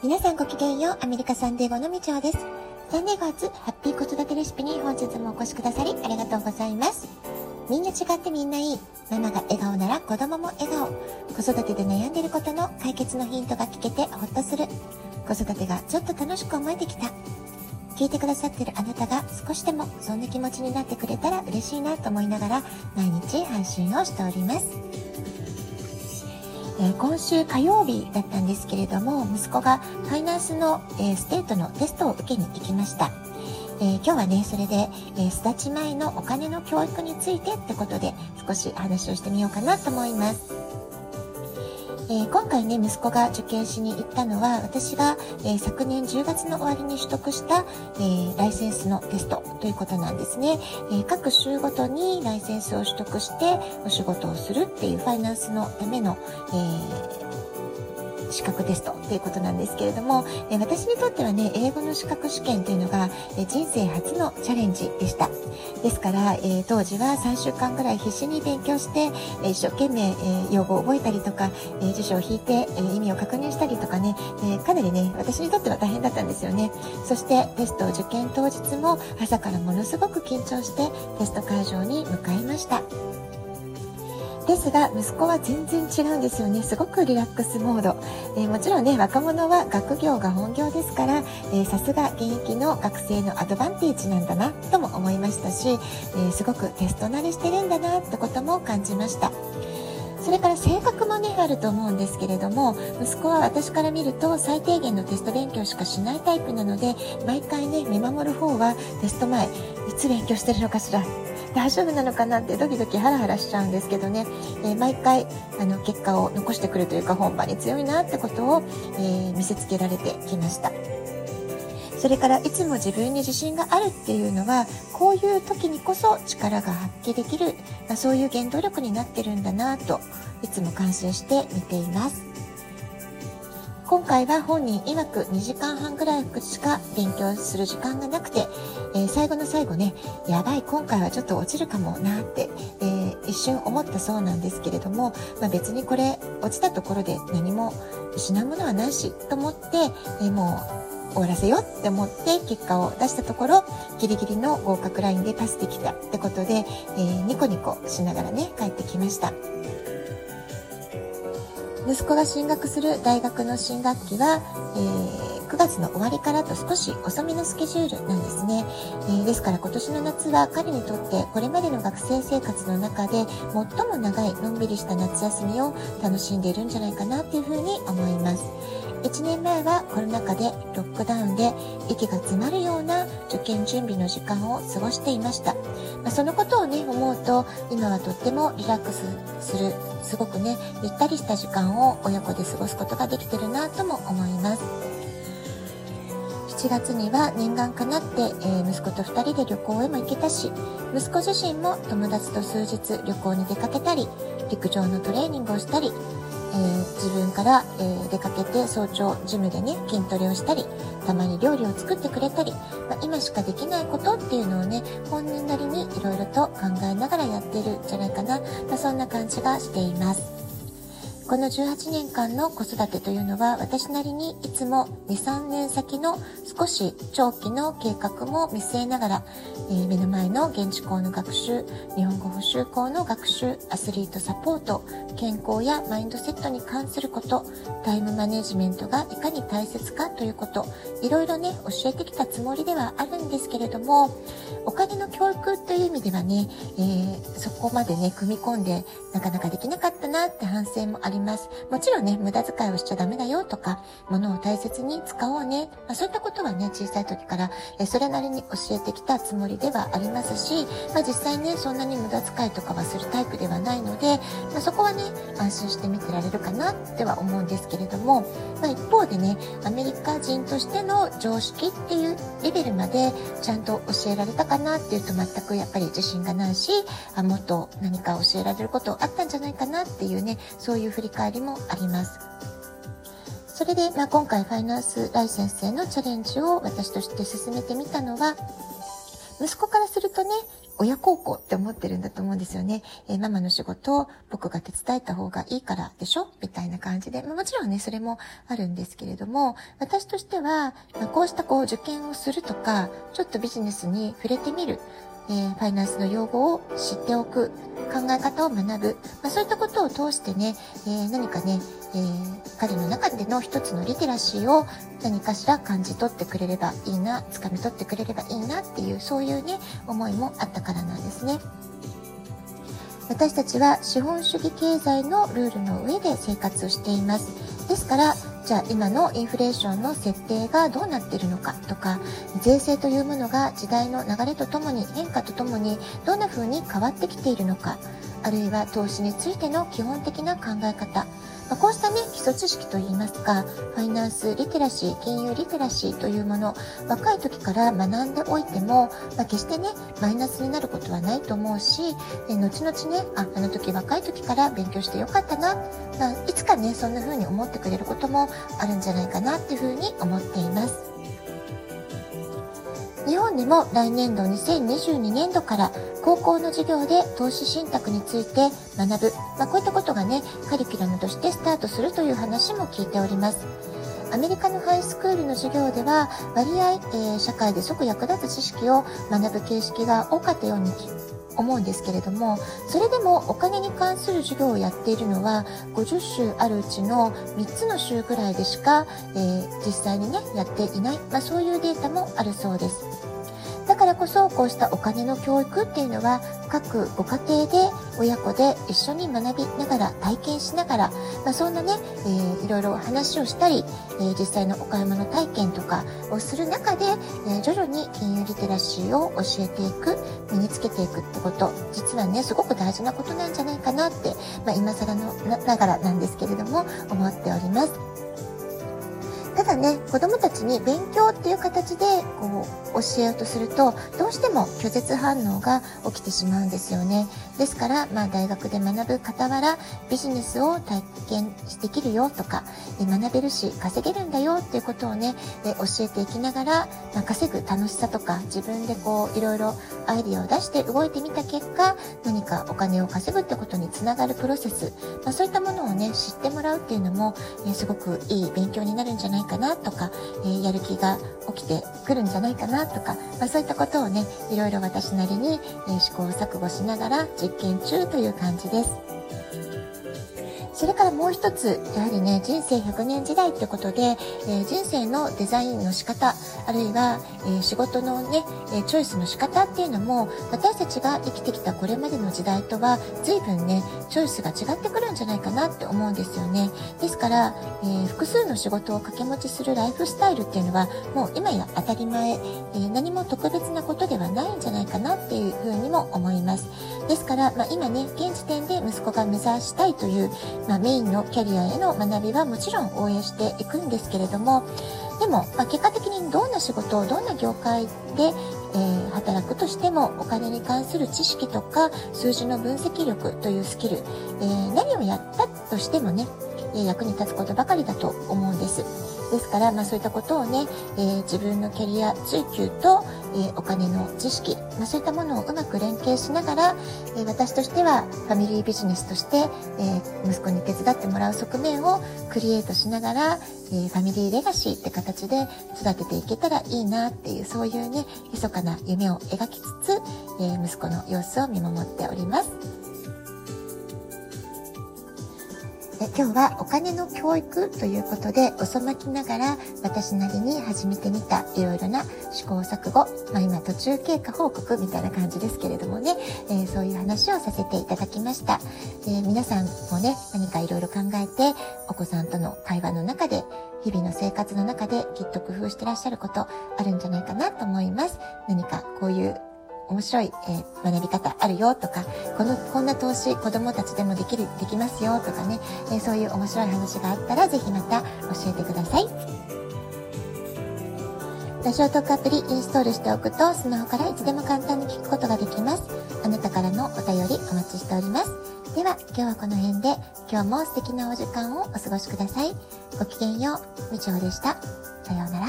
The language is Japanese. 皆さんごきげんよう、アメリカサンデーゴのみちょうです。サンデーゴ初ハッピー子育てレシピに本日もお越しくださりありがとうございます。みんな違ってみんないい、ママが笑顔なら子供も笑顔、子育てで悩んでいることの解決のヒントが聞けてほっとする、子育てがちょっと楽しく思えてきた、聞いてくださってるあなたが少しでもそんな気持ちになってくれたら嬉しいなと思いながら毎日配信をしております。今週火曜日だったんですけれども、息子がファイナンスのステートのテストを受けに行きました。今日はね、それで巣立ち前のお金の教育についてってことで少し話をしてみようかなと思います。今回ね、息子が受験しに行ったのは、私が昨年10月の終わりに取得したライセンスのテストということなんですね。各州ごとにライセンスを取得してお仕事をするっていうファイナンスのための資格テストということなんですけれども、私にとってはね、英語の資格試験というのが人生初のチャレンジでした。ですから、当時は3週間ぐらい必死に勉強して、一生懸命、用語を覚えたりとか、辞書を引いて、意味を確認したりとかね、かなりね、私にとっては大変だったんですよね。そしてテスト受験当日も朝からものすごく緊張してテスト会場に向かいました。ですが、息子は全然違うんですよね。すごくリラックスモード。もちろんね、若者は学業が本業ですから、さすが現役の学生のアドバンテージなんだなとも思いましたし、すごくテスト慣れしてるんだなってことも感じました。それから性格もね、あると思うんですけれども、息子は私から見ると最低限のテスト勉強しかしないタイプなので、毎回ね、見守る方はテスト前、いつ勉強してるのかしら、大丈夫なのかなってドキドキハラハラしちゃうんですけどね、毎回結果を残してくるというか、本番に強いなってことを、見せつけられてきました。それからいつも自分に自信があるっていうのは、こういう時にこそ力が発揮できる、そういう原動力になってるんだなといつも感心して見ています。今回は本人曰く2時間半ぐらいしか勉強する時間がなくて、最後の最後ね、やばい、今回はちょっと落ちるかもなって、一瞬思ったそうなんですけれども、別にこれ落ちたところで何も失うものはないしと思って、もう終わらせようって思って結果を出したところ、ギリギリの合格ラインでパスできたってことで、ニコニコしながらね帰ってきました。息子が進学する大学の新学期は、9月の終わりからと少し遅めのスケジュールなんですね。ですから今年の夏は彼にとってこれまでの学生生活の中で最も長いのんびりした夏休みを楽しんでいるんじゃないかなっていうふうに思います。1年前はコロナ禍でロックダウンで息が詰まるような受験準備の時間を過ごしていました。そのことをね思うと、今はとってもリラックスする、すごくねゆったりした時間を親子で過ごすことができてるなとも思います。7月には念願かなって、息子と2人で旅行へも行けたし、息子自身も友達と数日旅行に出かけたり、陸上のトレーニングをしたり、自分から、出かけて早朝ジムでね筋トレをしたり、たまに料理を作ってくれたり、今しかできないことっていうのをね本人なりにいろいろと考えながらやっているんじゃないかな、そんな感じがしています。この18年間の子育てというのは、私なりにいつも 2,3 年先の少し長期の計画も見据えながら、目の前の現地校の学習、日本語補習校の学習、アスリートサポート、健康やマインドセットに関すること、タイムマネジメントがいかに大切かということ、いろいろね教えてきたつもりではあるんですけれども、お金の教育という意味ではね、そこまでね組み込んでなかなかできなかったなって反省もあります。もちろんね、無駄遣いをしちゃダメだよとか、物を大切に使おうね、そういったことはね小さい時からそれなりに教えてきたつもりではありますし、実際ねそんなに無駄遣いとかはするタイプではないので、そこはね安心して見てられるかなっては思うんですけれども、一方でねアメリカ人としての常識っていうレベルまでちゃんと教えられたかなっていうと、全くやっぱり自信がないし、もっと何か教えられることあったんじゃないかなっていうね、そういう振り返りもあります。それで、今回ファイナンスライセンスへのチャレンジを私として進めてみたのは、息子からするとね親孝行って思ってるんだと思うんですよね。ママの仕事を僕が手伝えた方がいいからでしょみたいな感じで、もちろんねそれもあるんですけれども、私としては、こうした受験をするとか、ちょっとビジネスに触れてみる、ファイナンスの用語を知っておく、考え方を学ぶ、そういったことを通してね、何かね、彼の中での一つのリテラシーを何かしら感じ取ってくれればいいな、掴み取ってくれればいいなっていう、そういうね思いもあったからなんですね。私たちは資本主義経済のルールの上で生活をしています。ですから、じゃあ今のインフレーションの設定がどうなっているのかとか、税制というものが時代の流れとともに、変化とともにどんな風に変わってきているのか、あるいは投資についての基本的な考え方、こうしたね基礎知識といいますか、ファイナンスリテラシー、金融リテラシーというもの、若い時から学んでおいても、決してねマイナスになることはないと思うし、後々ね、あの時若い時から勉強してよかったな、いつかねそんな風に思ってくれることもあるんじゃないかなっていうふうに思っています。日本でも来年度2022年度から高校の授業で投資信託について学ぶ、こういったことがねカリキュラムとしてスタートするという話も聞いております。アメリカのハイスクールの授業では割合、社会で即役立つ知識を学ぶ形式が多かったように思うんですけれども、それでもお金に関する授業をやっているのは50週あるうちの3つの週ぐらいでしか、実際にねやっていない、そういうデータもあるそうです。だからこそ、こうしたお金の教育っていうのは各ご家庭で親子で一緒に学びながら、体験しながら、そんなね、いろいろ話をしたり、実際のお買い物体験とかをする中で、徐々に金融リテラシーを教えていく、身につけていくってこと、実はねすごく大事なことなんじゃないかなって、今更のながらなんですけれども思っております。ただね、子どもたちに勉強っていう形でこう教えようとすると、どうしても拒絶反応が起きてしまうんですよね。ですから、大学で学ぶ傍らビジネスを体験できるよとか、学べるし稼げるんだよっていうことをね教えていきながら、稼ぐ楽しさとか、自分でこういろいろアイディアを出して動いてみた結果、何かお金を稼ぐってことにつながるプロセス、そういったものをね知ってもらうっていうのも、すごくいい勉強になるんじゃないかなとか、やる気が起きてくるんじゃないかなとか、そういったことをねいろいろ私なりに、試行錯誤しながら実験中という感じです。それからもう一つ、やはりね人生100年時代ということで、人生のデザインの仕方、あるいは、仕事のねチョイスの仕方っていうのも、私たちが生きてきたこれまでの時代とは随分ねチョイスが違ってくるんじゃないかなって思うんですよね。ですから、複数の仕事を掛け持ちするライフスタイルっていうのはもう今や当たり前、何も特別なことではないんじゃないかなっていうふうにも思います。ですから、今ね現時点で息子が目指したいというメインのキャリアへの学びはもちろん応援していくんですけれども、でも、結果的にどんな仕事をどんな業界で、働くとしても、お金に関する知識とか数字の分析力というスキル、何をやったとしてもね役に立つことばかりだと思うんです。ですから、そういったことをね、自分のキャリア追求と、お金の知識、そういったものをうまく連携しながら、私としてはファミリービジネスとして、息子に手伝ってもらう側面をクリエイトしながら、ファミリーレガシーって形で育てていけたらいいなっていう、そういうね密かな夢を描きつつ、息子の様子を見守っております。今日はお金の教育ということで、遅まきながら私なりに始めてみたいろいろな試行錯誤、今途中経過報告みたいな感じですけれどもね、そういう話をさせていただきました。皆さんもね何かいろいろ考えて、お子さんとの会話の中で、日々の生活の中できっと工夫してらっしゃることあるんじゃないかなと思います。何かこういう面白い、学び方あるよとか、こんな投資子どもたちでもできますよとかね、そういう面白い話があったらぜひまた教えてください。ラジオトークアプリインストールしておくと、スマホからいつでも簡単に聞くことができます。あなたからのお便りお待ちしております。では今日はこの辺で、今日も素敵なお時間をお過ごしください。ごきげんよう。みちほでした。さようなら。